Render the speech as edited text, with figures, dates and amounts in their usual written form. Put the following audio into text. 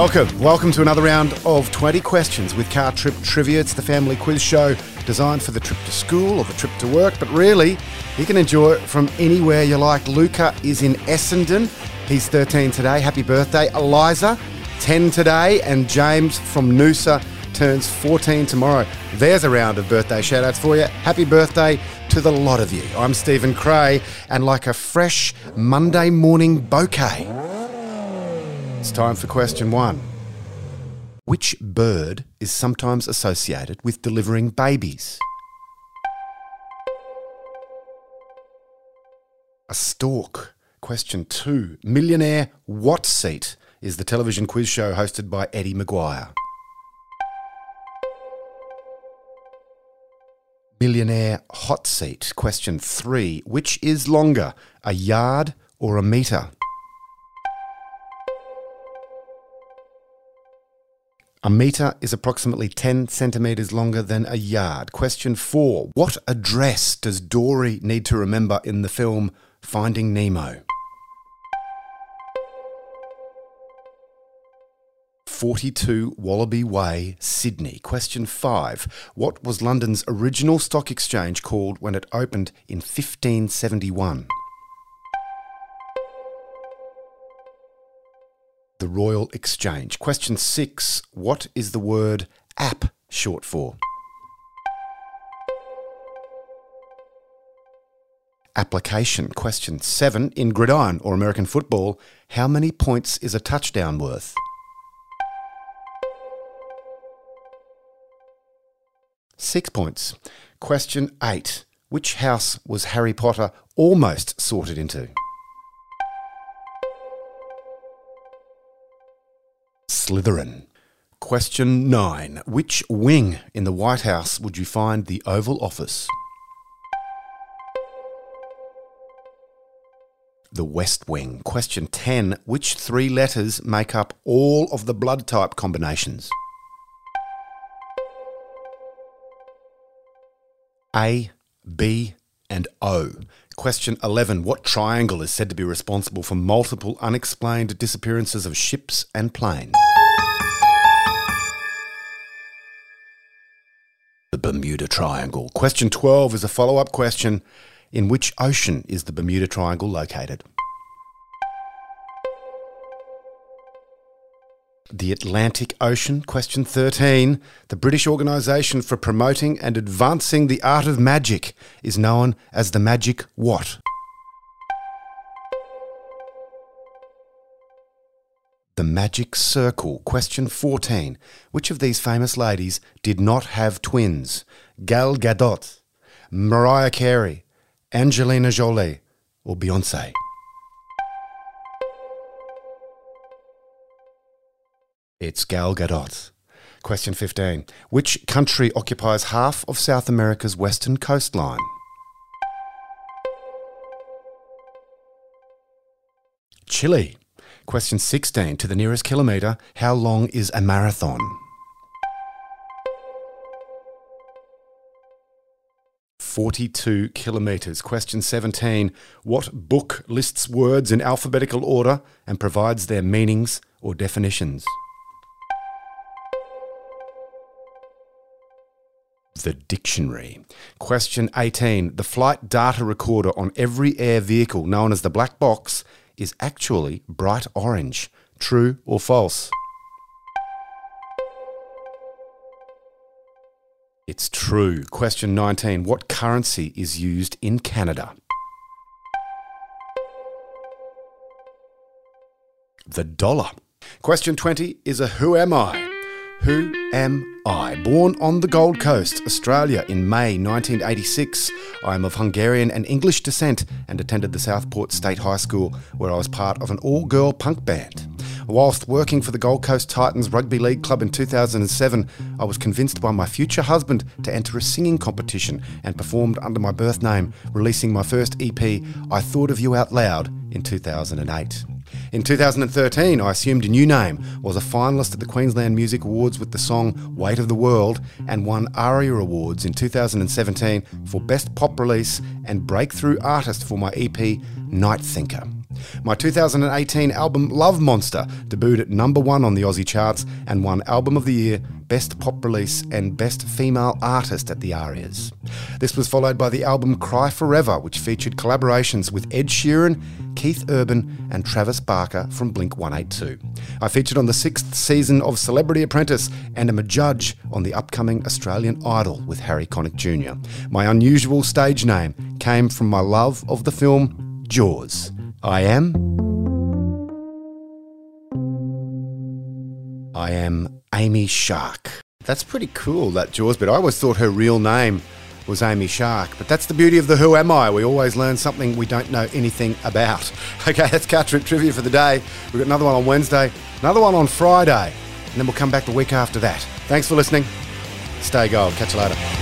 Welcome to another round of 20 questions with Car Trip Trivia. It's the family quiz show designed for the trip to school or the trip to work, but really, you can enjoy it from anywhere you like. Luca is in Essendon. He's 13 today. Happy birthday. Eliza, 10 today. And James from Noosa turns 14 tomorrow. There's a round of birthday shout-outs for you. Happy birthday to the lot of you. I'm Stephen Cray, and like a fresh Monday morning bouquet, it's time for question one. Which bird is sometimes associated with delivering babies? A stork. Question two. Millionaire What Seat is the television quiz show hosted by Eddie McGuire. Millionaire Hot Seat. Question three. Which is longer, a yard or a metre? A metre is approximately 10 centimetres longer than a yard. Question four. What address does Dory need to remember in the film Finding Nemo? 42 Wallaby Way, Sydney. Question 5. What was London's original stock exchange called when it opened in 1571? The Royal Exchange. Question 6. What is the word app short for? Application. Question 7. In gridiron or American football, how many points is a touchdown worth? 6 points. Question 8. Which house was Harry Potter almost sorted into? Slytherin. Question 9. Which wing in the White House would you find the Oval Office? The West Wing. Question 10. Which three letters make up all of the blood type combinations? A, B, and O. Question 11. What triangle is said to be responsible for multiple unexplained disappearances of ships and planes? The Bermuda Triangle. Question 12 is a follow-up question. In which ocean is the Bermuda Triangle located? The Atlantic Ocean. Question 13. The British Organisation for Promoting and Advancing the Art of Magic is known as the Magic what? The Magic Circle. Question 14. Which of these famous ladies did not have twins? Gal Gadot, Mariah Carey, Angelina Jolie, or Beyoncé? It's Gal Gadot. Question 15. Which country occupies half of South America's western coastline? Chile. Question 16. To the nearest kilometre, how long is a marathon? 42 kilometres. Question 17. What book lists words in alphabetical order and provides their meanings or definitions? The dictionary. Question 18. The flight data recorder on every air vehicle known as the black box is actually bright orange. True or false? It's true. Question 19. What currency is used in Canada? The dollar. Question 20 is a who am I? Who am I? Born on the Gold Coast, Australia, in May 1986. I am of Hungarian and English descent and attended the Southport State High School, where I was part of an all-girl punk band. Whilst working for the Gold Coast Titans Rugby League Club in 2007, I was convinced by my future husband to enter a singing competition and performed under my birth name, releasing my first EP, I Thought of You Out Loud, in 2008. In 2013, I assumed a new name, was a finalist at the Queensland Music Awards with the song Weight of the World, and won ARIA Awards in 2017 for Best Pop Release and Breakthrough Artist for my EP, Night Thinker. My 2018 album Love Monster debuted at #1 on the Aussie charts and won Album of the Year, Best Pop Release and Best Female Artist at the ARIAs. This was followed by the album Cry Forever, which featured collaborations with Ed Sheeran, Keith Urban and Travis Barker from Blink-182. I featured on the 6th season of Celebrity Apprentice and am a judge on the upcoming Australian Idol with Harry Connick Jr. My unusual stage name came from my love of the film Jaws. I am Amy Shark. That's pretty cool, that Jaws bit. I always thought her real name was Amy Shark, but that's the beauty of the Who Am I. We always learn something we don't know anything about. Okay, that's Car Trip Trivia for the day. We've got another one on Wednesday, another one on Friday, and then we'll come back the week after that. Thanks for listening. Stay gold. Catch you later.